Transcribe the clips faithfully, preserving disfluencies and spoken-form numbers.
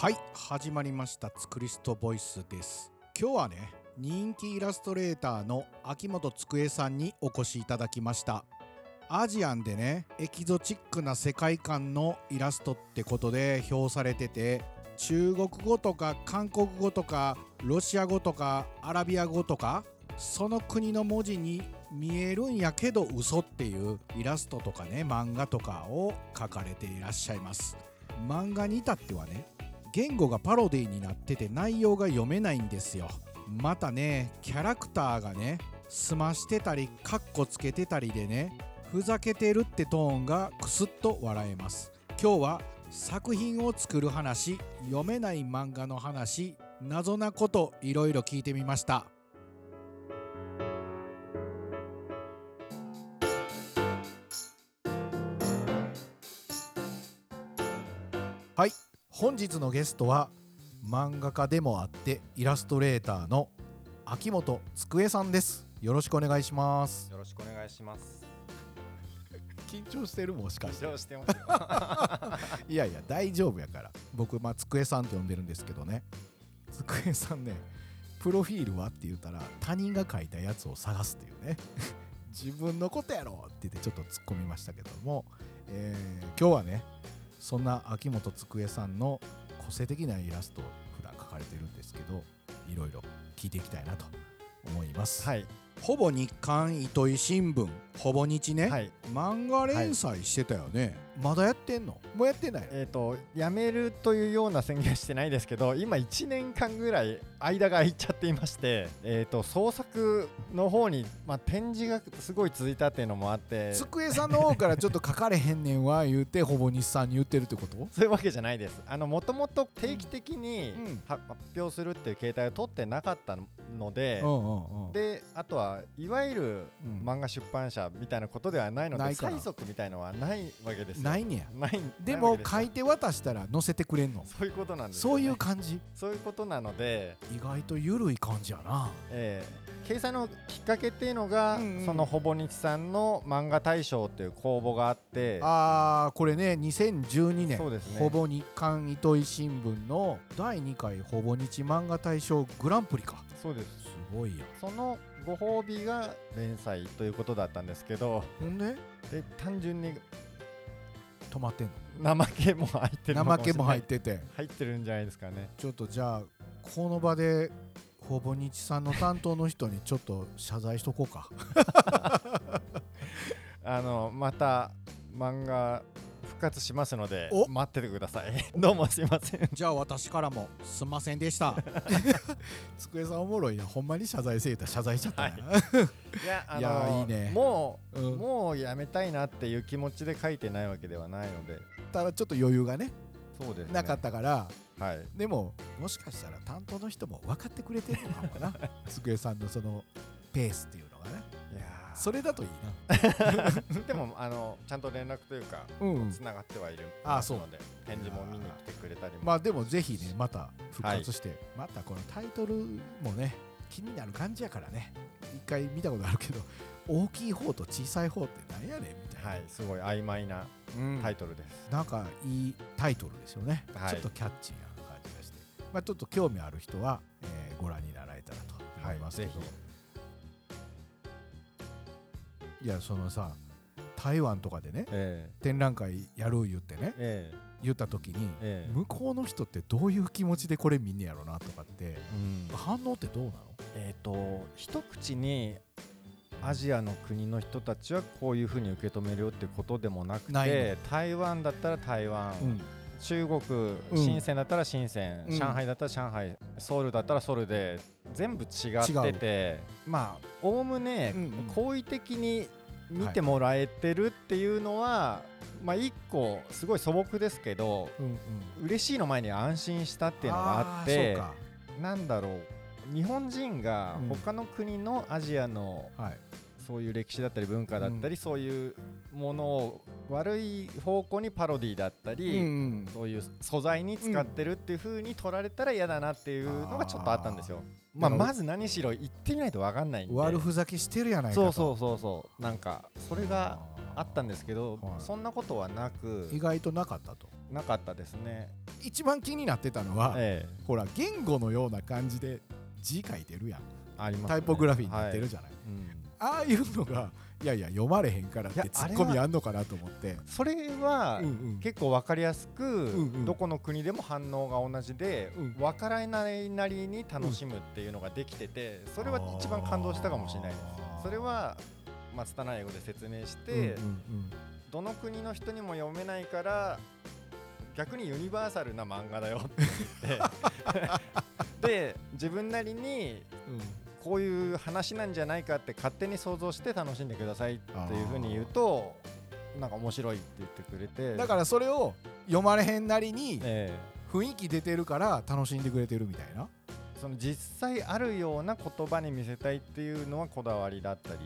はい、始まりましたつくりストボイスです。今日はね、人気イラストレーターの秋元机さんにお越しいただきました。アジアンでね、エキゾチックな世界観のイラストってことで評されてて、中国語とか韓国語とかロシア語とかアラビア語とか、その国の文字に見えるんやけど嘘っていうイラストとかね、漫画とかを描かれていらっしゃいます。漫画に至ってはね、言語がパロディになってて内容が読めないんですよ。またね、キャラクターがね、すましてたりカッコつけてたりでね、ふざけてるってトーンがクスッと笑えます。今日は作品を作る話、読めない漫画の話、謎なこといろいろ聞いてみました。はい、本日のゲストは漫画家でもあってイラストレーターの秋元机さんです。よろしくお願いします。よろしくお願いします。緊張してる、もしかして。緊張してますよ。いやいや大丈夫やから。僕、まあ、机さんって呼んでるんですけどね、机さんね、プロフィールはって言ったら他人が書いたやつを探すっていうね。自分のことやろって言ってちょっと突っ込みましたけども、えー、今日はね、そんな秋元机さんの個性的なイラストを普段描かれてるんですけど、いろいろ聞いていきたいなと思います。はい、ほぼ日刊糸井新聞、ほぼ日ね、はい、漫画連載してたよね、はい、まだやってんの？もうやってないの？えーと、やめるというような宣言はしてないですけど、今いちねんかんぐらい間が空いちゃっていまして、えーと、創作の方に、まあ、展示がすごい続いたっていうのもあって、机さんの方からちょっと書かれへんねんわ言うてほぼ日さんに言ってるってこと？そういうわけじゃないです。あの、もともと定期的に、うん、発表するっていう形態を取ってなかったので、うんうんうん、で、あとはいわゆる漫画出版社みたいなことではないので、催促みたいのはないわけですよ。ないねや。ない。でも書いて渡したら載せてくれんの。そういうことなんですよね。そういう感じ。そういうことなので、意外と緩い感じやな。えー、掲載のきっかけっていうのが、うんうん、そのほぼ日さんの漫画大賞っていう公募があって、あー、これね、にせんじゅうにねん、そうですね、ほぼ日刊糸井新聞のだいにかいほぼ日漫画大賞グランプリか。そうです。すごいよ。そのご褒美が連載ということだったんですけど、ほんで？で、単純に止まってんの？怠けも入ってるのかもしれない。怠けも入ってて入ってるんじゃないですかね。ちょっとじゃあこの場でほぼ日さんの担当の人にちょっと謝罪しとこうか。あの、また漫画復活しますので待っててください。どうもすいません。じゃあ私からもすんませんでした。机さんおもろいな、ほんまに謝罪せえた。謝罪しちゃったな、はい、いや、あのー、いや、いいね。もう、うん、もうやめたいなっていう気持ちで書いてないわけではないので、ただちょっと余裕がね、そうですね、なかったから、はい、でももしかしたら担当の人も分かってくれてるのかもな。机さんのそのペースっていうのがね、いや、それだといいな。でもあのちゃんと連絡というかつな、うん、がってはいるので、ああ、そう、返事も見に来てくれたりも、まあ、でもぜひね、また復活して、はい、またこのタイトルもね、気になる感じやからね。一回見たことあるけど、大きい方と小さい方って何やねんみたいな、はい、すごい曖昧なタイトルです、うん、なんかいいタイトルですよね、はい、ちょっとキャッチーな感じがして、まあ、ちょっと興味ある人は、えー、ご覧になられたらと思いますけど、はい、ぜひ。いや、そのさ、台湾とかでね、えー、展覧会やる言ってね、えー、言った時に、えー、向こうの人ってどういう気持ちでこれ見んねやろなとかって、うん、反応ってどうなの？えーと、一口にアジアの国の人たちはこういうふうに受け止めるよってことでもなくて、ないね、台湾だったら台湾、うん、中国、深センだったら深セン、うん、上海だったら上海、ソウルだったらソウルで全部違ってて、まあおおむね好意的に見てもらえてるっていうのは、まあ一個すごい素朴ですけど、うんうん、嬉しいの前に安心したっていうのがあって、あ、そうか、なんだろう、日本人が他の国のアジアの、うん、はい、そういう歴史だったり文化だったり、うん、そういうものを悪い方向にパロディだったり、うんうん、そういう素材に使ってるっていう風に取られたら嫌だなっていうのがちょっとあったんですよ。まあ、まず何しろ行ってみないと分かんないんで、悪ふざけしてるやないかと。そうそうそう、なんかそれがあったんですけど、そんなことはなく、意外となかったと。なかったですね。一番気になってたのは、ええ、ほら言語のような感じで字書いてるやん、ありますね、タイポグラフィーになってるじゃない、はい、うん、ああいうのがいやいや読まれへんからってツッコミあんのかなと思って、それは結構分かりやすく、うんうん、どこの国でも反応が同じで、うん、分からないなりに楽しむっていうのができてて、それは一番感動したかもしれないです。それはまあ拙い英語で説明して、うんうんうん、どの国の人にも読めないから逆にユニバーサルな漫画だよって言ってで自分なりに、うん、こういう話なんじゃないかって勝手に想像して楽しんでくださいっていう風に言うとなんか面白いって言ってくれて、だからそれを読まれへんなりに雰囲気出てるから楽しんでくれてるみたいな、その実際あるような言葉に見せたいっていうのはこだわりだったり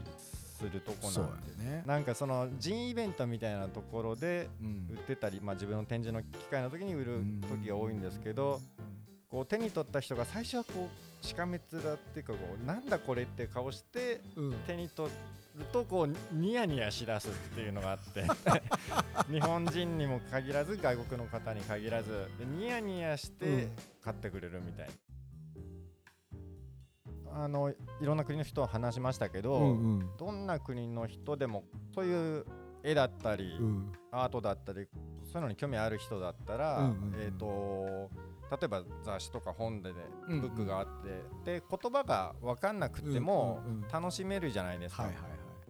するとこなんでね。なんかその人イベントみたいなところで売ってたり、まあ自分の展示の機会の時に売る時が多いんですけど、こう手に取った人が最初はこうしかめつらっていうかこうなんだこれって顔して手に取るとこうニヤニヤしだすっていうのがあって日本人にも限らず外国の方に限らずニヤニヤして買ってくれるみたいな、あのいろんな国の人は話しましたけど、どんな国の人でもそういう絵だったりアートだったりそういうのに興味ある人だったらえっと例えば雑誌とか本で、ね、うんうん、ブックがあってで言葉が分かんなくても楽しめるじゃないですか、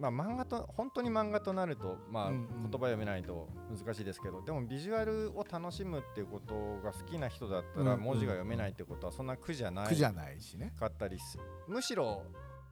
漫画と本当に漫画となると、まあ、うんうん、言葉読めないと難しいですけど、でもビジュアルを楽しむっていうことが好きな人だったら文字が読めないってことはそんな苦じゃない、苦じゃないしね、かったりする、むしろ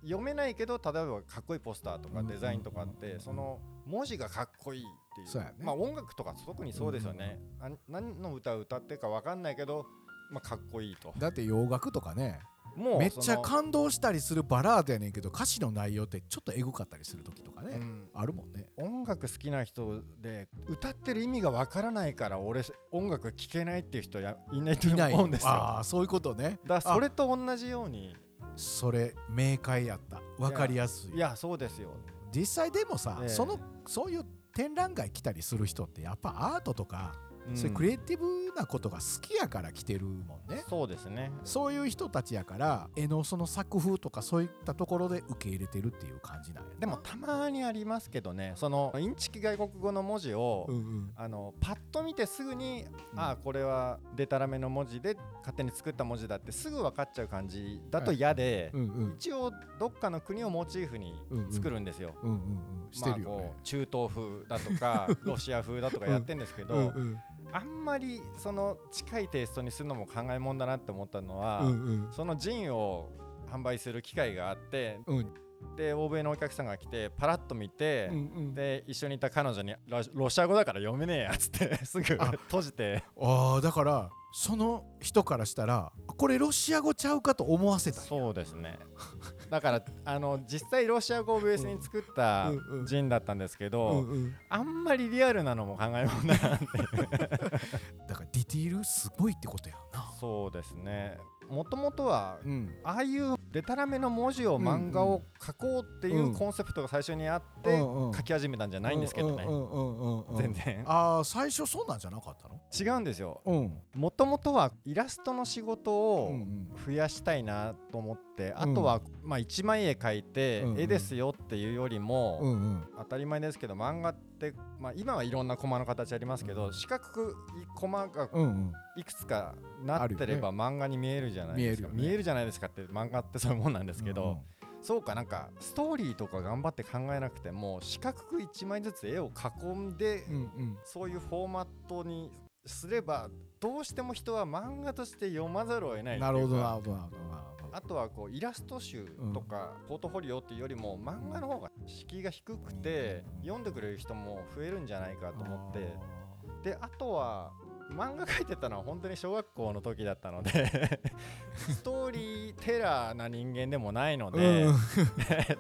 読めないけど例えばかっこいいポスターとかデザインとかってその文字がかっこいいっていう、そうやね、まあ、音楽とか特にそうですよね、うん、あ何の歌を歌ってるか分かんないけどまあ、かっこいいと。だって洋楽とかねもうめっちゃ感動したりするバラードやねんけど歌詞の内容ってちょっとエグかったりする時とかね、うん、あるもんね。音楽好きな人で歌ってる意味がわからないから俺音楽聴けないっていう人いないと思うんですよ。ああそういうことね。だからそれと同じようにそれ明快やった、わかりやすい。いや、いやそうですよ。実際でもさ、えー、そのそういう展覧会来たりする人ってやっぱアートとかそれクリエイティブなことが好きやから来てるもんね、うん、そうですね。そういう人たちやから絵のその作風とかそういったところで受け入れてるっていう感じなんや。でもたまにありますけどね、そのインチキ外国語の文字を、うんうん、あのパッと見てすぐに、うん、ああこれはデタラメの文字で勝手に作った文字だってすぐ分かっちゃう感じだと嫌で、はい、うんうん、一応どっかの国をモチーフに作るんですよ。中東風だとかロシア風だとかやってんですけど、うんうんうん、あんまりその近いテイストにするのも考えもんだなって思ったのは、うんうん、そのジンを販売する機会があって、うん、で欧米のお客さんが来てパラッと見て、うんうん、で一緒にいた彼女にロシア語だから読めねえやつってすぐ閉じて、ああだからその人からしたらこれロシア語ちゃうかと思わせた。そうですねだからあの実際ロシア語をベースに作ったジンだったんですけど、うんうんうん、あんまりリアルなのも考えもんだなってだからディティールすごいってことやな。そうですね。もともとは、うん、ああいうデタラメの文字を漫画を描こうっていうコンセプトが最初にあって描き始めたんじゃないんですけどね、全然。ああ最初そうなんじゃなかったの？違うんですよ。もともとはイラストの仕事を増やしたいなと思って、うんうん、あとはまあ一枚絵描いて絵ですよっていうよりも、うんうん、当たり前ですけど漫画って、まあ、今はいろんなコマの形ありますけど、うん、四角くコマがいくつかなってれば漫画に見えるじゃないですか、ね、見えるじゃないですかって漫画ってそういうもんなんですけど、うん、そうかなんかストーリーとか頑張って考えなくても四角くいちまいずつ絵を囲んで、うんうん、そういうフォーマットにすればどうしても人は漫画として読まざるを得ないっていうか。なるほどなるほどなるほど。あとはこうイラスト集とかポートフォリオっていうよりも漫画の方が敷居が低くて読んでくれる人も増えるんじゃないかと思って、であとは漫画描いてたのは本当に小学校の時だったのでストーリーテラーな人間でもないので、うん、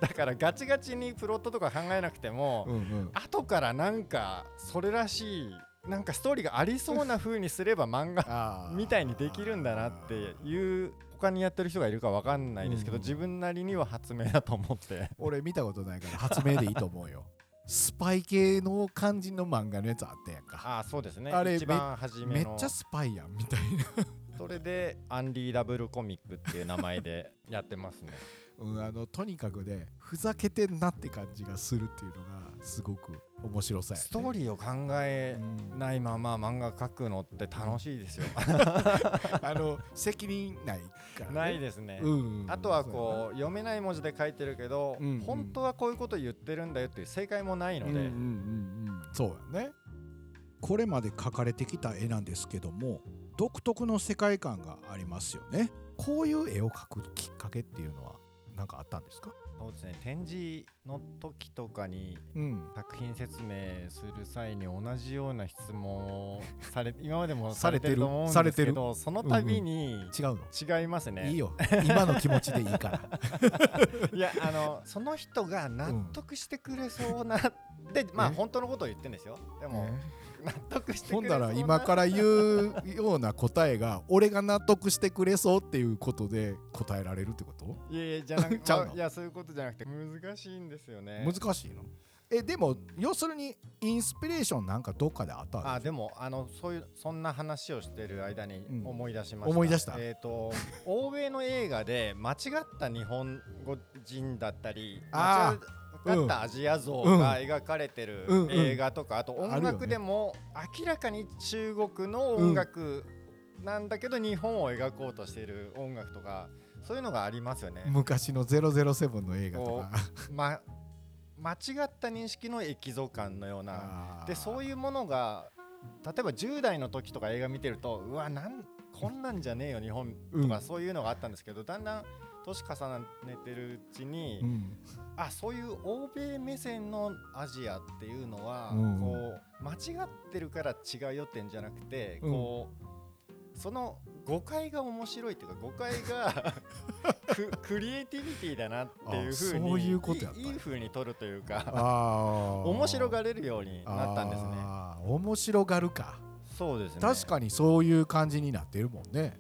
だからガチガチにプロットとか考えなくても、うんうん、後からなんかそれらしいなんかストーリーがありそうな風にすれば漫画みたいにできるんだなっていう、他にやってる人がいるか分かんないですけど、うんうん、自分なりには発明だと思って俺見たことないから発明でいいと思うよスパイ系の肝心の漫画のやつあったやんか。あ、そうですね。あれ一番初めのめっちゃスパイやんみたいな。それでアンリーダブルコミックっていう名前でやってますね。うん、あのとにかくね、ふざけてんなって感じがするっていうのがすごく面白さや、ね、ストーリーを考えないまま漫画描くのって楽しいですよ。あの責任ないから、ね、ないですね、うんうん、あとはこう読めない文字で書いてるけど、うんうん、本当はこういうこと言ってるんだよっていう正解もないので、うんうんうんうん、そうやね。これまで描かれてきた絵なんですけども、独特の世界観がありますよね。こういう絵を描くきっかけっていうのはなんかあったんですか？そうですね、展示の時とかに作品説明する際に同じような質問をされ今までもされてると思うんですけど、その度に、うんうん、違うの違いますね。いいよ、今の気持ちでいいからいや、あのその人が納得してくれそうなって、うん、まあ本当のことを言ってるんですよ。でも納得してくれそうな、ほんだら今から言うような答えが俺が納得してくれそうっていうことで答えられるってこと？いやいや、じゃなくて、まあ、いやそういうことじゃなくて難しいんですよね。難しいの？えでも要するにインスピレーションなんかどっかであったんですか？あ、でもあのそういうそんな話をしてる間に思い出しました、うん、思い出した、えー、と欧米の映画で間違った日本語人だったり間違ったアジア像が描かれてる映画とか、あと音楽でも明らかに中国の音楽なんだけど日本を描こうとしてる音楽とか、そういうのがありますよね。昔のゼロゼロセブンの映画とか、ま、間違った認識のエキゾ感のようなで、そういうものが例えばじゅう代の時とか映画見てると、うわなんこんなんじゃねえよ日本とか、そういうのがあったんですけど、うん、だんだん年重ねてるうちに、うん、あそういう欧米目線のアジアっていうのは、うん、こう間違ってるから違うよってんじゃなくて、うん、こうその誤解が面白いっていうか、誤解がクリエイティビティだなっていう風に、そういうことやった、いい風に取るというか、あ面白がれるようになったんですね。あ面白がるか。そうですね、確かにそういう感じになってるもんね。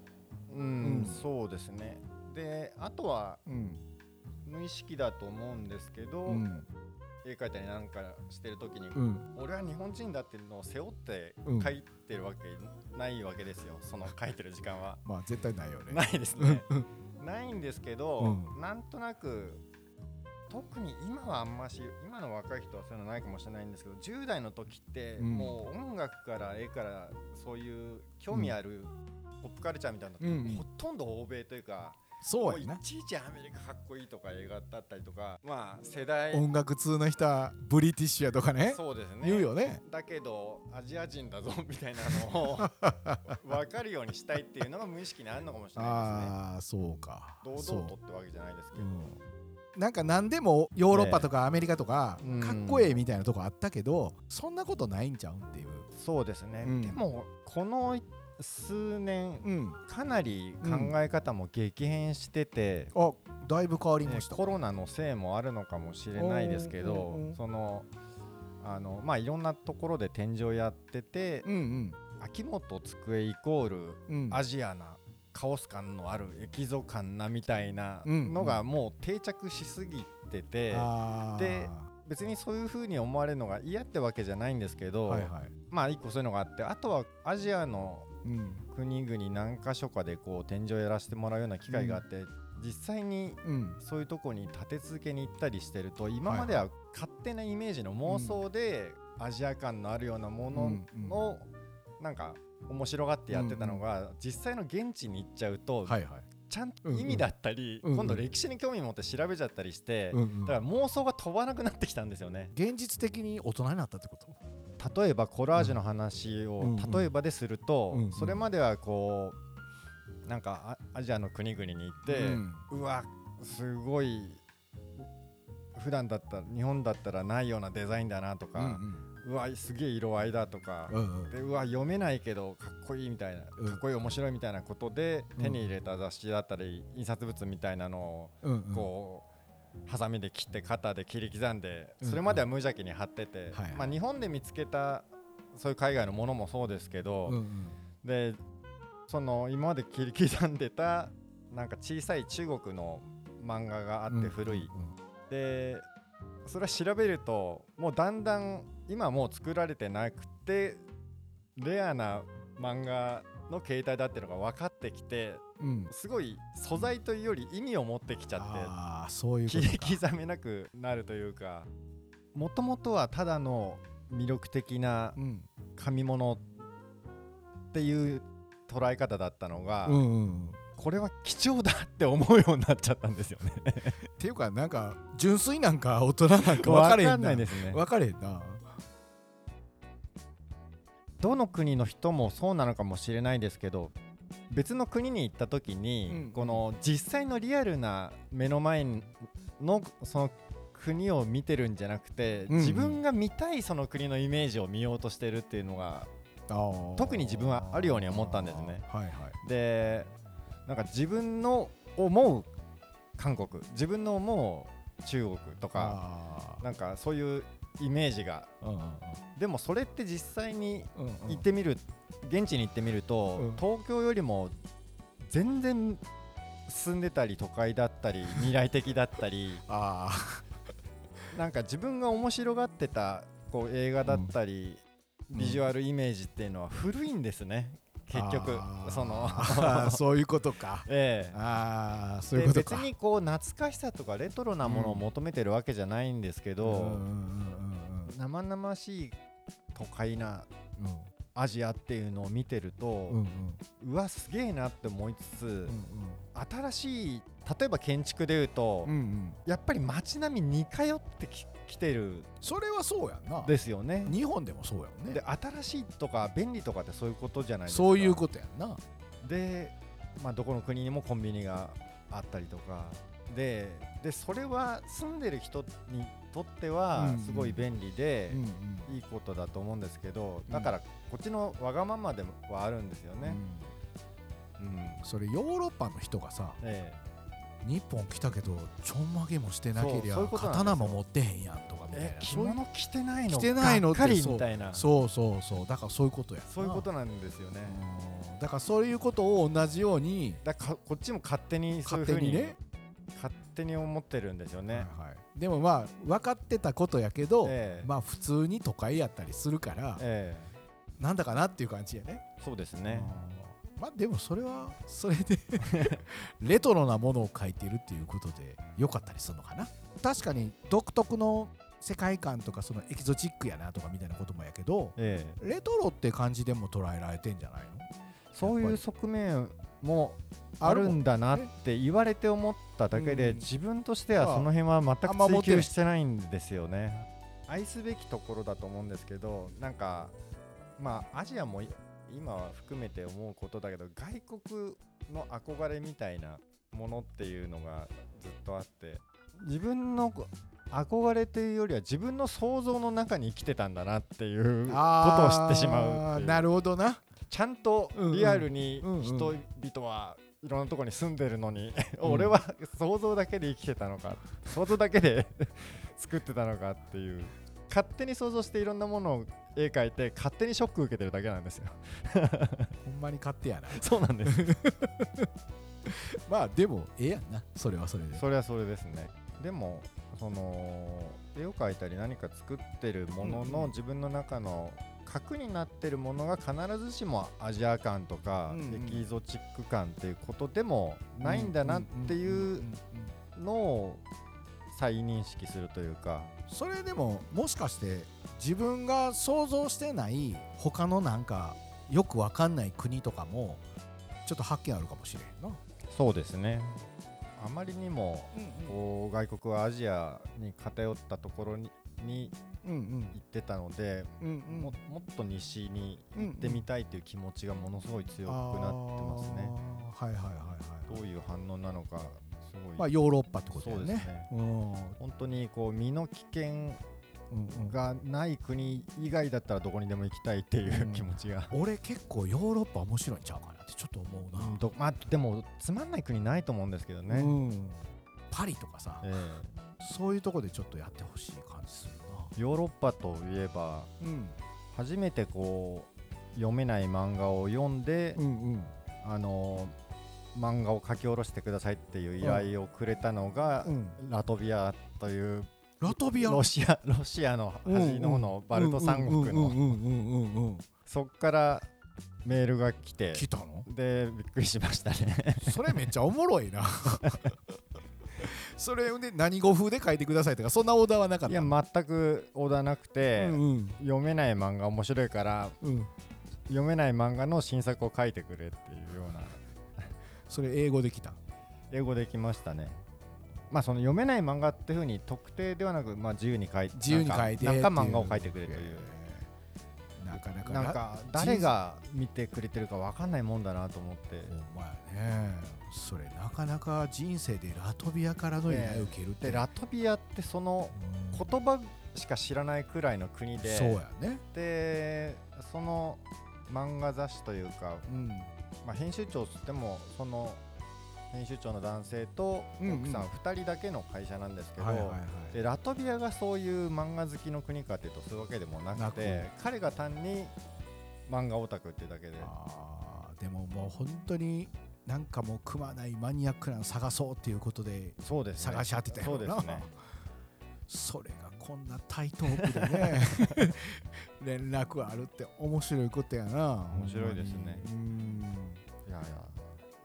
うん、うん、そうですね。であとは、うん、無意識だと思うんですけど、うん、絵描いたりなんかしてる時に、うん、俺は日本人だっていうのを背負って描いてるわけないわけですよ、その描いてる時間は。まあ絶対ないよね。ないですね。ないんですけど、うん、なんとなく特に今はあんまし、今の若い人はそういうのないかもしれないんですけど、じゅう代の時ってもう音楽から絵からそういう興味あるポップカルチャーみたいなのって、うん、ほとんど欧米というか、そうやな、いちいちアメリカかっこいいとか映画だったりとか、まあ世代音楽通の人はブリティッシュやとかね、そうですね、言うよね。だけどアジア人だぞみたいなのを分かるようにしたいっていうのが無意識にあるのかもしれないですね。ああそうか、堂々とってわけじゃないですけど、うん、なんか何でもヨーロッパとかアメリカとか、ね、かっこええみたいなとこあったけど、うん、そんなことないんちゃうんっていう。そうですね、うん、でもこの数年、うん、かなり考え方も激変してて、うん、あだいぶ変わりました、ね、コロナのせいもあるのかもしれないですけど、うんうん、そのあの、まあ、いろんなところで展示をやってて、うんうん、秋元机イコール、うん、アジアなカオス感のあるエキゾ感なみたいなのがもう定着しすぎてて、うんうん、で別にそういう風に思われるのが嫌ってわけじゃないんですけど、はいはい、まあ一個そういうのがあって、あとはアジアのうん、国々何か所かでこう展示をやらせてもらうような機会があって、うん、実際にそういうとこに立て続けに行ったりしてると、今までは勝手なイメージの妄想でアジア感のあるようなものをなんか面白がってやってたのが、実際の現地に行っちゃうとちゃんと意味だったり、今度歴史に興味持って調べちゃったりして、だから妄想が飛ばなくなってきたんですよね。現実的に大人になったってこと？例えばコラージュの話を例えばですると、うんうん、それまではこうなんかアジアの国々に行って、うん、うわすごい普段だったら日本だったらないようなデザインだなとか、うんうん、うわすげえ色合いだとか、うんうん、でうわ読めないけどかっこいいみたいな、かっこいい面白いみたいなことで手に入れた雑誌だったり印刷物みたいなのをこう、うんうん、ハサミで切って型で切り刻んで、それまでは無邪気に貼ってて、まあ日本で見つけたそういう海外のものもそうですけど、でその今まで切り刻んでたなんか小さい中国の漫画があって、古いでそれは調べるともうだんだん今もう作られてなくてレアな漫画の形態だっていうのが分かってきて、うん、すごい素材というより意味を持ってきちゃって、あー、そういうことか。刻めなくなるというか、もともとはただの魅力的な紙物っていう捉え方だったのが、うんうんうん、これは貴重だって思うようになっちゃったんですよねっていうかなんか純粋なんか大人なんか分かれへんな、分かんないですね、分かれへんな。どの国の人もそうなのかもしれないですけど、別の国に行った時に、うん、この実際のリアルな目の前のその国を見てるんじゃなくて、うんうん、自分が見たいその国のイメージを見ようとしてるっていうのが特に自分はあるように思ったんですね、はいはい、でなんか自分の思う韓国、自分の思う中国とか、なんかそういうイメージが、うんうんうん、でもそれって実際に行ってみる、うんうん、現地に行ってみると、うん、東京よりも全然進んでたり都会だったり未来的だったりあなんか自分が面白がってたこう映画だったり、うん、ビジュアルイメージっていうのは古いんですね、うん、結局そのそういうことか、ええ、ああそういうことか。別にこう懐かしさとかレトロなものを求めてるわけじゃないんですけど、うんうんうん、生々しい都会なアジアっていうのを見てると、うんうん、うわすげえなって思いつつ、うんうん、新しい例えば建築でいうと、うんうん、やっぱり街並み似通ってき、来てる。それはそうやんな。ですよね。日本でもそうやんね。で新しいとか便利とかってそういうことじゃないですか。そういうことやんな。で、まあ、どこの国にもコンビニがあったりとかで、でそれは住んでる人にとってはすごい便利でいいことだと思うんですけど、だからこっちのわがままではあるんですよね、うんうん、それヨーロッパの人がさ、ええ、日本来たけどちょんまげもしてなけりゃ刀も持ってへんやんとかみたいな、え着物着てないの着てないのってみたいな、そうそうそう、だからそういうことや、そういうことなんですよね。だからそういうことを同じようにだからこっちも勝手にそういうふうにね、勝手に思ってるんですよね、はいはい、でもまあ分かってたことやけど、えー、まあ普通に都会やったりするから、えー、なんだかなっていう感じやね。そうですね。まあでもそれはそれでレトロなものを描いてるっていうことで良かったりするのかな。確かに独特の世界観とかそのエキゾチックやなとかみたいなこともやけど、えー、レトロって感じでも捉えられてんじゃないの。そういう側面もあるんだなって言われて思っただけで、自分としてはその辺は全く追求してないんですよね。愛すべきところだと思うんですけど、なんかまあアジアも今は含めて思うことだけど、外国の憧れみたいなものっていうのがずっとあって、自分の憧れというよりは自分の想像の中に生きてたんだなっていうことを知ってしまうっていう。なるほどな。ちゃんとリアルに人々はいろんなところに住んでるのに、俺は想像だけで生きてたのか、想像だけで作ってたのかっていう、勝手に想像していろんなものを絵描いて勝手にショック受けてるだけなんですよほんまに勝手やな。そうなんですまあでも絵やな、それはそれで、それはそれですね。でもその絵を描いたり何か作ってるものの自分の中の核になってるものが必ずしもアジア感とかエキゾチック感っていうことでもないんだなっていうのを再認識するというか。それでももしかして自分が想像してない他のなんかよくわかんない国とかもちょっと発見あるかもしれんな。そうですね。あまりにもこう外国はアジアに偏ったところににうんうん、行ってたので、うんうん、も, もっと西に行ってみたいという気持ちがものすごい強くなってますね。はいはいはいはい。どういう反応なのかすごい。まあヨーロッパってことだよね。そうですね。うん、本当にこう身の危険がない国以外だったらどこにでも行きたいっていう、うん、気持ちが。俺結構ヨーロッパ面白いんちゃうかなってちょっと思うな。うんとまあ、でもつまんない国ないと思うんですけどね。うん、パリとかさ、えー、そういうとこでちょっとやってほしい感じする。ヨーロッパといえば、うん、初めてこう読めない漫画を読んで、うんうん、あの漫画を書き下ろしてくださいっていう依頼をくれたのが、うん、ラトビアというラトビアロシア、ロシアの端の方のバルト三国のそっからメールが来て来たのでびっくりしましたねそれめっちゃおもろいなそれで何語風で書いてくださいとかそんなオーダーはなかった。いや全くオーダーなくて、うんうん、読めない漫画面白いから、うん、読めない漫画の新作を書いてくれっていうようなそれ英語できた。英語できましたね。まあその読めない漫画っていう風に特定ではなく、まあ、自由に書いて自由に書いてなんか漫画を書いてくれという、なかなかなんか誰が見てくれてるか分かんないもんだなと思って。お前ねそれなかなか人生でラトビアからの依頼を受けるって、ね、でラトビアってその言葉しか知らないくらいの国で、そうやね、でその漫画雑誌というか、うんまあ、編集長っつってもその編集長の男性と奥さんふたりだけの会社なんですけど、でラトビアがそういう漫画好きの国かっていうとそういうわけでもなくて、彼が単に漫画オタクってだけで、あでももう本当になんかもう組まないマニアックなの探そうっていうことで探し当てたような、それがこんな台東区でね連絡あるって面白いことやな。面白いですね。うん、いやいや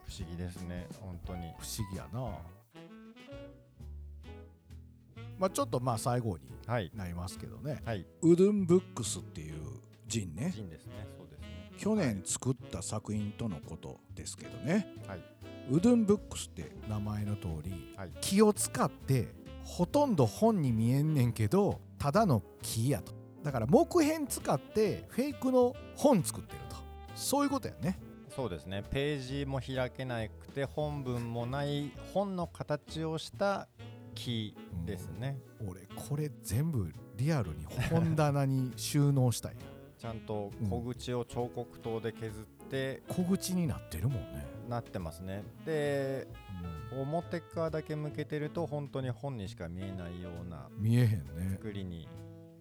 不思議ですね、本当に不思議やな。まあちょっとまあ最後になりますけどね、はいはい、ウドゥンブックスっていう人ね、人ですね、そうですね、去年作った作品とのことですけどね、はい、ウドゥンブックスって名前の通り、はい、木を使ってほとんど本に見えんねんけどただの木やと。だから木片使ってフェイクの本作ってると、そういうことやね。そうですね、ページも開けなくて本文もない本の形をした木ですね、うん、俺これ全部リアルに本棚に収納したいちゃんと小口を彫刻刀で削って、うん、小口になってるもんね。なってますね。で、うん、表側だけ向けてると本当に本にしか見えないような見えへんね作りに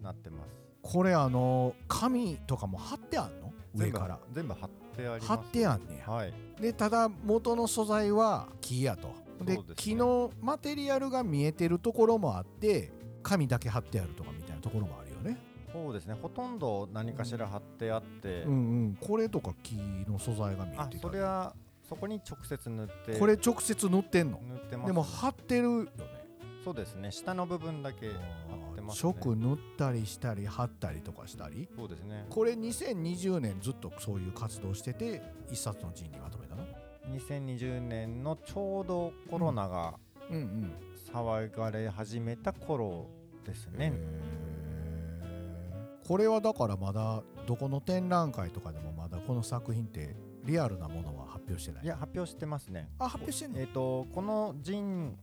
なってます。これあの紙とかも貼ってあんの？上から全部貼ってあります。貼ってあんねや、はい、でただ元の素材は木やと。で、木のマテリアルが見えてるところもあって紙だけ貼ってあるとかみたいなところもあるよね。そうですね、ほとんど何かしら貼ってあって、うんうんうん、これとか木の素材が見えてたり、あそれはそこに直接塗って。これ直接塗ってんの？塗ってます。でも貼ってるよね。そうですね、下の部分だけ色塗ったりしたり貼ったりとかしたり。そうですね、これにせんにじゅうねんずっとそういう活動してて一冊の陣にまとめたの。にせんにじゅうねんのちょうどコロナが騒がれ始めた頃ですね、うんうんうん、これはだからまだどこの展覧会とかでもまだこの作品ってリアルなものは発表してない？いや発表してますね。あ発表してんの？えーと、この陣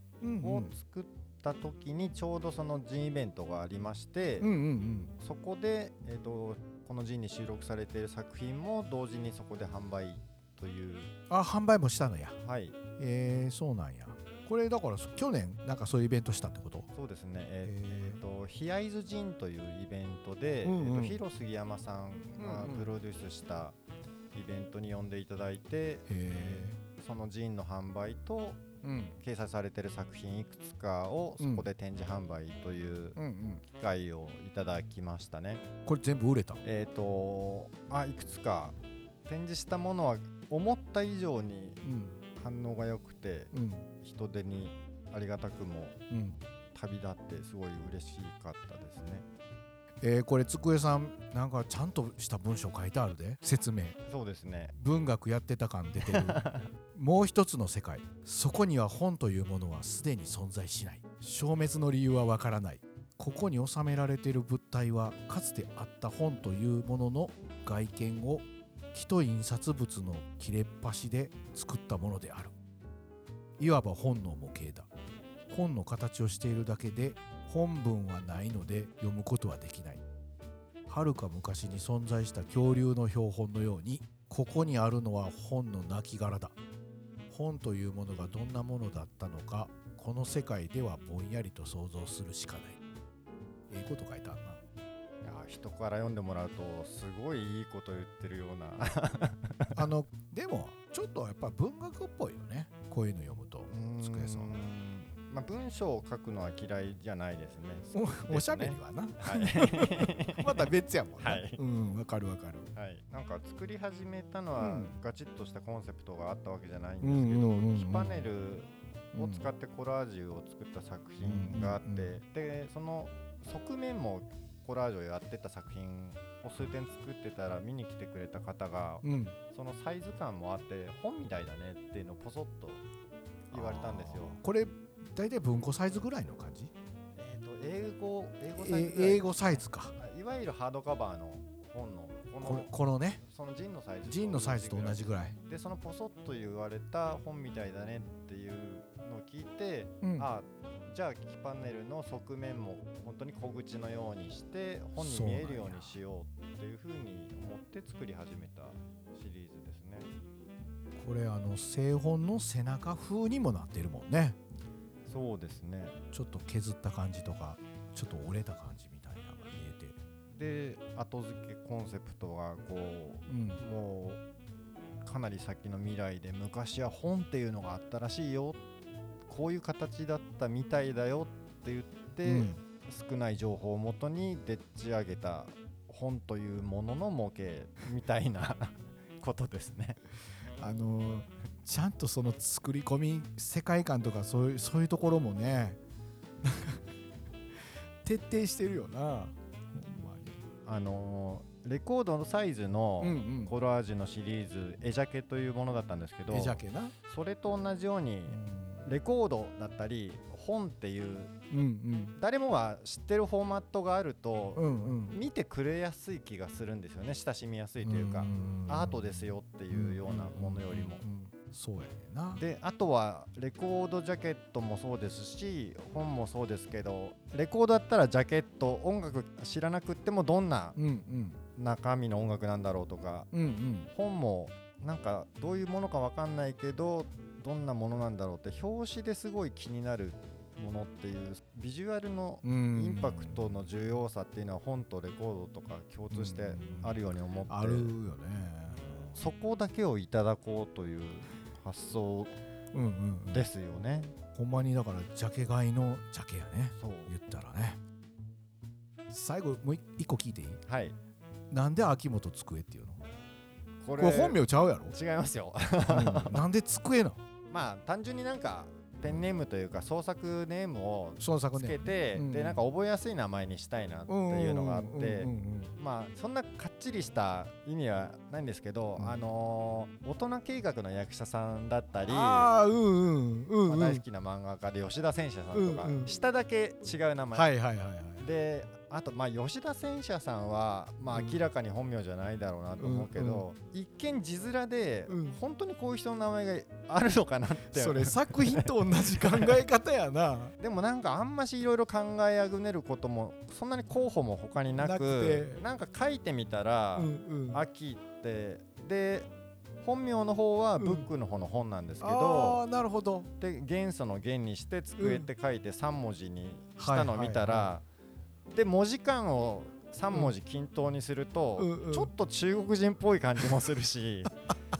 を作った時にちょうどそのジンイベントがありまして、うんうんうん、そこで、えー、とこのジンに収録されている作品も同時にそこで販売という。あ販売もしたのや。はい、えー、そうなんや。これだから去年なんかそういうイベントしたってこと？そうですね、えーえー、とヒアイズジンというイベントで、うんうんえー、と広杉山さんがプロデュースしたイベントに呼んでいただいて、うんうんえー、そのジンの販売とうん、掲載されている作品いくつかをそこで展示販売という機会をいただきましたね、うんうん、これ全部売れた？えーとあいくつか展示したものは思った以上に反応が良くて、うん、人手にありがたくも旅立ってすごい嬉しかったですね、えー、これ机さんなんかちゃんとした文章書いてあるで説明。そうですね、文学やってた感出てるもう一つの世界、そこには本というものはすでに存在しない。消滅の理由はわからない。ここに収められている物体はかつてあった本というものの外見を木と印刷物の切れっ端で作ったものである。いわば本の模型だ。本の形をしているだけで本文はないので読むことはできない。はるか昔に存在した恐竜の標本のようにここにあるのは本の亡き殻だ。本というものがどんなものだったのかこの世界ではぼんやりと想像するしかない。ええこと書いてあるな。いや人から読んでもらうとすごいいいこと言ってるようなあのでもちょっとやっぱ文学っぽいよねこういうの読むと。机さんまあ、文章を書くのは嫌いじゃないですね。お, おしゃべりはな、はい、また別やもんね、はい、うん、わかるわかる、はい、なんか作り始めたのはガチッとしたコンセプトがあったわけじゃないんですけど、うんうんうんうん、木パネルを使ってコラージュを作った作品があって、うんうんうん、でその側面もコラージュをやってた作品を数点作ってたら見に来てくれた方が、うん、そのサイズ感もあって本みたいだねっていうのをポソッと言われたんですよ。これ大体文庫サイズぐらいの感じ、えー、と英語英語サイズ、英語サイズか、いわゆるハードカバーの本のこの、ここのね、そのジンのサイズジンのサイズと同じぐらいで、そのポソッと言われた本みたいだねっていうのを聞いて、うん、あじゃあ木パネルの側面も本当に小口のようにして本に見えるようにしようっていうふうに思って作り始めたシリーズですね。これあの製本の背中風にもなってるもんね。そうですね、ちょっと削った感じとかちょっと折れた感じみたいなのが見えて、で後付けコンセプトがこう、うん、もうかなり先の未来で昔は本っていうのがあったらしいよ、こういう形だったみたいだよって言って、うん、少ない情報をもとにでっち上げた本というものの模型みたいなことですね。あのーちゃんとその作り込み、世界観とかそういう、そういうところもね徹底してるよな。あのー、レコードのサイズのコラージュのシリーズ、うんうん、絵ジャケというものだったんですけど、絵ジャケな、それと同じようにレコードだったり本っていう、うんうん、誰もが知ってるフォーマットがあると、うんうん、見てくれやすい気がするんですよね。親しみやすいというか、うんうんうん、アートですよっていうようなものよりも、うんうんうん、そうやねんな。であとはレコードジャケットもそうですし本もそうですけど、レコードだったらジャケット音楽知らなくってもどんな中身の音楽なんだろうとか、うんうん、本もなんかどういうものか分かんないけどどんなものなんだろうって表紙ですごい気になるものっていう、ビジュアルのインパクトの重要さっていうのは本とレコードとか共通してあるように思って、あるよね。そこだけをいただこうという発想ですよね、うんうんうん、ほんまにだからジャケ買いのジャケやね。そう言ったらね、最後もう一個聞いていい？はい。なんで秋元机っていうの？これ、これ本名ちゃうやろ？違いますよ、うん、なんで机なの？まあ単純になんかペンネームというか創作ネームをつけて、うん、でなんか覚えやすい名前にしたいなっていうのがあって、まあそんなかっちりした意味はないんですけど、うん、あのー、大人計画の役者さんだったり、あ、うんうんうんうん、まあ、大好きな漫画家で吉田戦車さんとか、うんうん、下だけ違う名前、はいはいはいはい、であとまあ吉田戦車さんはまあ明らかに本名じゃないだろうなと思うけど、うんうん、一見字面で本当にこういう人の名前があるのかなって、うん、それ作品と同じ考え方やなでもなんかあんましいろいろ考えあぐねることもそんなに候補も他になく、なくてなんか書いてみたら、うんうん、秋ってで本名の方はブックの方の本なんですけど、うん、あ、なるほど、で元素の元にして机って書いてさん文字にしたのを見たら、うん、はいはいはい、で文字間をさん文字均等にすると、うんうんうん、ちょっと中国人っぽい感じもするし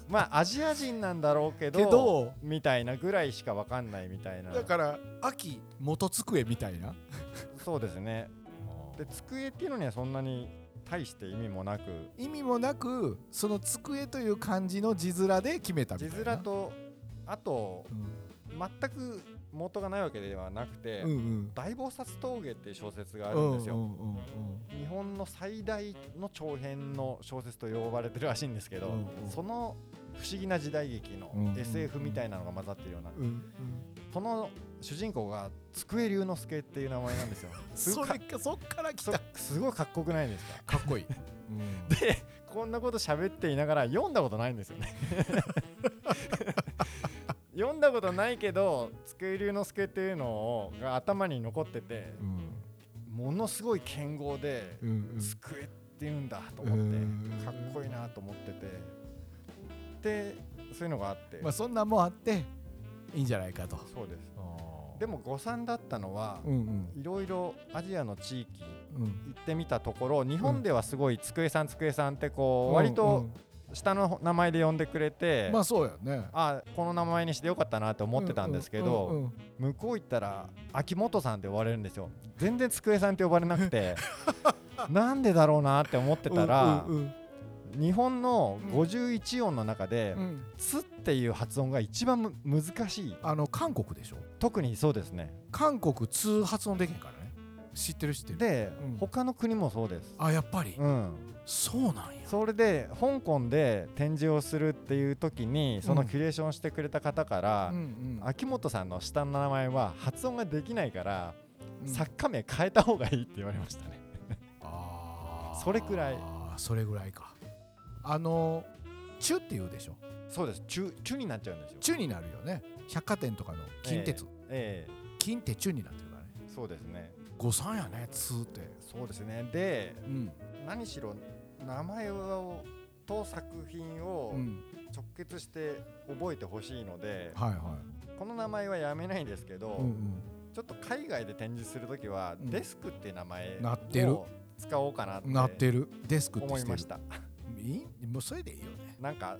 まあアジア人なんだろうけ ど, けどみたいなぐらいしか分かんないみたいな、だから秋元机みたいなそうですね。で机っていうのにはそんなに大して意味もなく、意味もなくその机という漢字の字面で決めたみたいな、字面とあと、うん、全く元がないわけではなくて、うんうん、大菩薩峠っていう小説があるんですよ、うんうんうんうん、日本の最大の長編の小説と呼ばれてるらしいんですけど、うんうん、その不思議な時代劇の エスエフ みたいなのが混ざってるような、うんうん、その主人公が机龍之介っていう名前なんですよそれか、そっから来た、すごいかっこよくないですか？かっこいい、うん、でこんなこと喋っていながら読んだことないんですよね読んだことないけど机龍之介っていうのが頭に残ってて、うん、ものすごい剣豪で、うんうん、机っていうんだと思って、うん、かっこいいなと思ってて、でそういうのがあって、まあ、そんなもんあっていいんじゃないかと。そうです。でも誤算だったのは、うんうん、いろいろアジアの地域行ってみたところ、うん、日本ではすごい机さん机さんってこう、うん、割と、うん下の名前で呼んでくれて、まあそうやね、あこの名前にしてよかったなって思ってたんですけど、うんうんうんうん、向こう行ったら秋元さんって呼ばれるんですよ。全然机さんって呼ばれなくてなんでだろうなって思ってたら、うんうんうん、日本のごじゅういち音の中で、うん、つっていう発音が一番難しい。あの韓国でしょ、特に。そうですね、韓国つ発音できへんからね。知ってる知ってる。で、うん、他の国もそうです。あ、やっぱり、うん、そうなんや。それで香港で展示をするっていう時にそのキュレーションしてくれた方から、うんうんうん、秋元さんの下の名前は発音ができないから、うん、作家名変えた方がいいって言われましたねあそれくらい。あ、それぐらいか。あのチュって言うでしょ。そうです、チュ、チュになっちゃうんですよ。チュになるよね。百貨店とかの近鉄、えーえー、近鉄チュになってるからね。そうですね、誤算やね、つーって。そうですね。で、うん、何しろ名前をと作品を直結して覚えてほしいので、うんはいはい、この名前はやめないんですけど、うんうん、ちょっと海外で展示するときは、うん、デスクっていう名前を使おうかなってなってる。デスクって思いました。もうそれでいいよね。なんか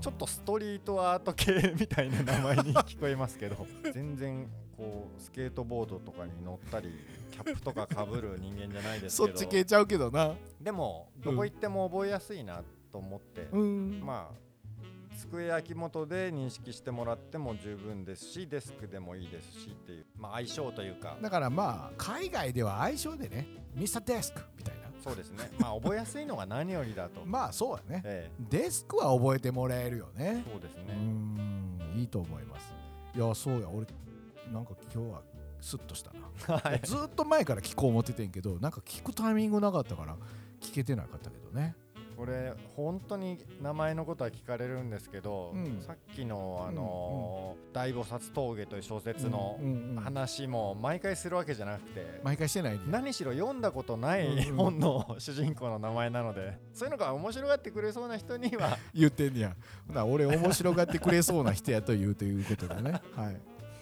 ちょっとストリートアート系みたいな名前に聞こえますけど全然こうスケートボードとかに乗ったりキャップとか被る人間じゃないですけどそっち消えちゃうけどな。でもどこ行っても覚えやすいなと思って、うん、まあ机秋元で認識してもらっても十分ですし、デスクでもいいですしっていう、まあ、相性というか。だからまあ海外では相性でね、ミスターデスクみたいな。そうですね、まあ覚えやすいのが何よりだとまあそうだね、ええ、デスクは覚えてもらえるよね。そうですね、うん、いいと思います。いやそうや、俺なんか今日はスッとしたな、はい、ずっと前から聞こう思っててんけど、なんか聞くタイミングなかったから聞けてなかったけどね。これ本当に名前のことは聞かれるんですけど、うん、さっきのあのーうんうん、大菩薩峠という小説の話も毎回するわけじゃなくて、毎回してない、ね、何しろ読んだことない本の主人公の名前なので、そういうのが面白がってくれそうな人には言ってんやな。俺面白がってくれそうな人やと言うということでねはい、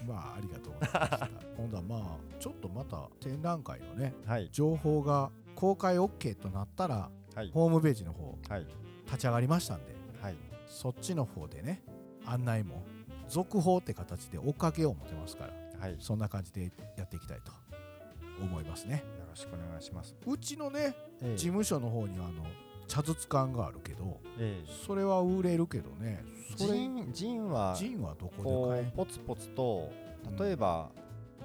まあありがとうございました今度はまあちょっとまた展覧会のね、はい、情報が公開 OK となったら、はい、ホームページの方、はい、立ち上がりましたんで、はい、そっちの方でね、案内も続報って形で追っかけよう思ってますから、はい、そんな感じでやっていきたいと思いますね。よろしくお願いします。うちのね、ええ、事務所の方にはあの茶筒缶があるけど、ええ、それは売れるけどね。それジン、ジンは、ジンはどこで買える？ポツポツと、例えば、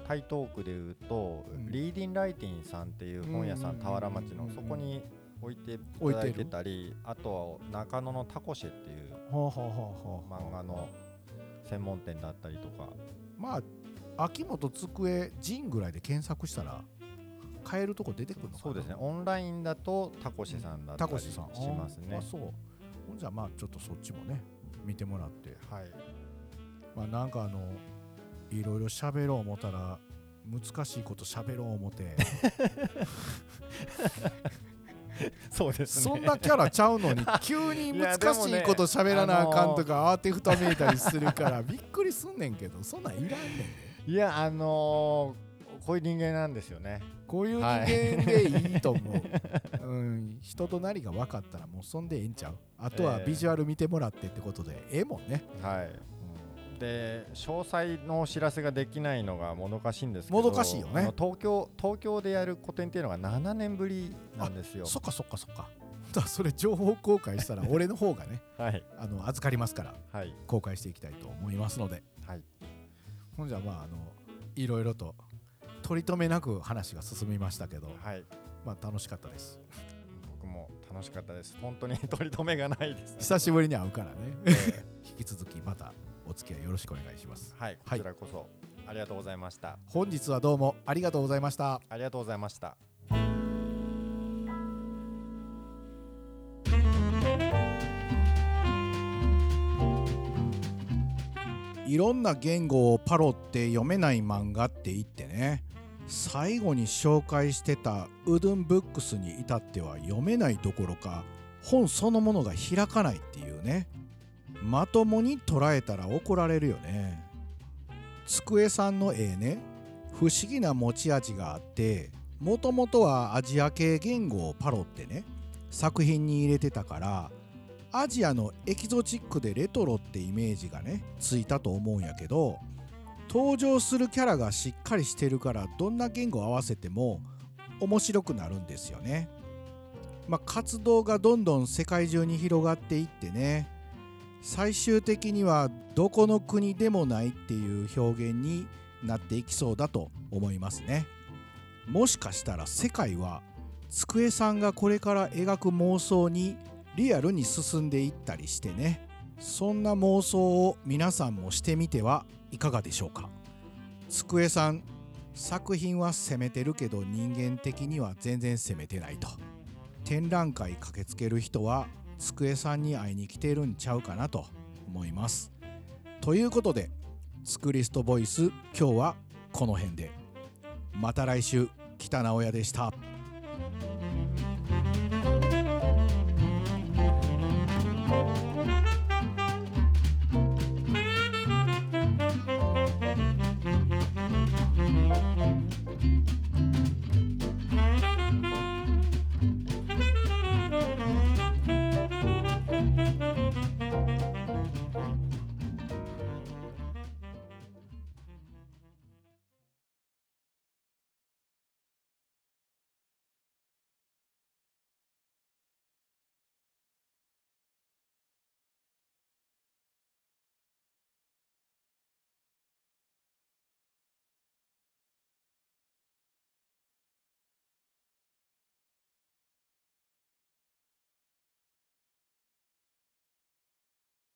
うん、台東区でいうと、うん、リーディンライティンさんっていう本屋さん、田原町のそこに置いていただいてたり、あとは中野のタコシェっていう漫画の専門店だったりとか、まあ秋元机ジンぐらいで検索したら買えるとこ出てくるのかな。そうですね、オンラインだとタコシェさんだったりしますね、うん、あ、まあ、そう。ほんじゃまあちょっとそっちもね見てもらって、はい、まあなんかあのいろいろ喋ろう思ったら難しいこと喋ろう思てそうですね、そんなキャラちゃうのに急に難しいこと喋らなあかんとか慌てふためいたりするからびっくりすんねんけど、そんなんいらんねんで。いやあのー、こういう人間なんですよね。こういう人間でいいと思う、はいうん、人となりが分かったらもうそんでええんちゃう。あとはビジュアル見てもらってってことでええもんね、はい、うん、で詳細のお知らせができないのがもどかしいんですけど、もどかしいよね。東京、東京でやる個展っていうのがななねんぶりなんですよ。そっかそっかそっか。だそれ情報公開したら俺の方がね、はい、あの預かりますから、はい、公開していきたいと思いますので、はい、ほんじゃまああのいろいろと取り留めなく話が進みましたけど、はい、まあ楽しかったです僕も楽しかったです。本当に取り留めがないです、ね、久しぶりに会うからね、えー、引き続きまたお付き合いよろしくお願いします。はい、こちらこそ、はい、ありがとうございました。本日はどうもありがとうございました。ありがとうございました。いろんな言語をパロって読めない漫画って言ってね、最後に紹介してたうどんブックスに至っては読めないどころか本そのものが開かないっていうね。まともに捉えたら怒られるよね。机さんの絵ね、不思議な持ち味があって、もともとはアジア系言語をパロってね作品に入れてたから、アジアのエキゾチックでレトロってイメージがねついたと思うんやけど、登場するキャラがしっかりしてるからどんな言語を合わせても面白くなるんですよね。まあ、活動がどんどん世界中に広がっていってね、最終的にはどこの国でもないっていう表現になっていきそうだと思いますね。もしかしたら世界はつくえさんがこれから描く妄想にリアルに進んでいったりしてね、そんな妄想を皆さんもしてみてはいかがでしょうか。つくえさん、作品は攻めてるけど人間的には全然攻めてないと。展覧会駆けつける人はつくえさんに会いに来てるんちゃうかなと思います。ということでつくりストボイス、今日はこの辺で。また来週、北直哉でした。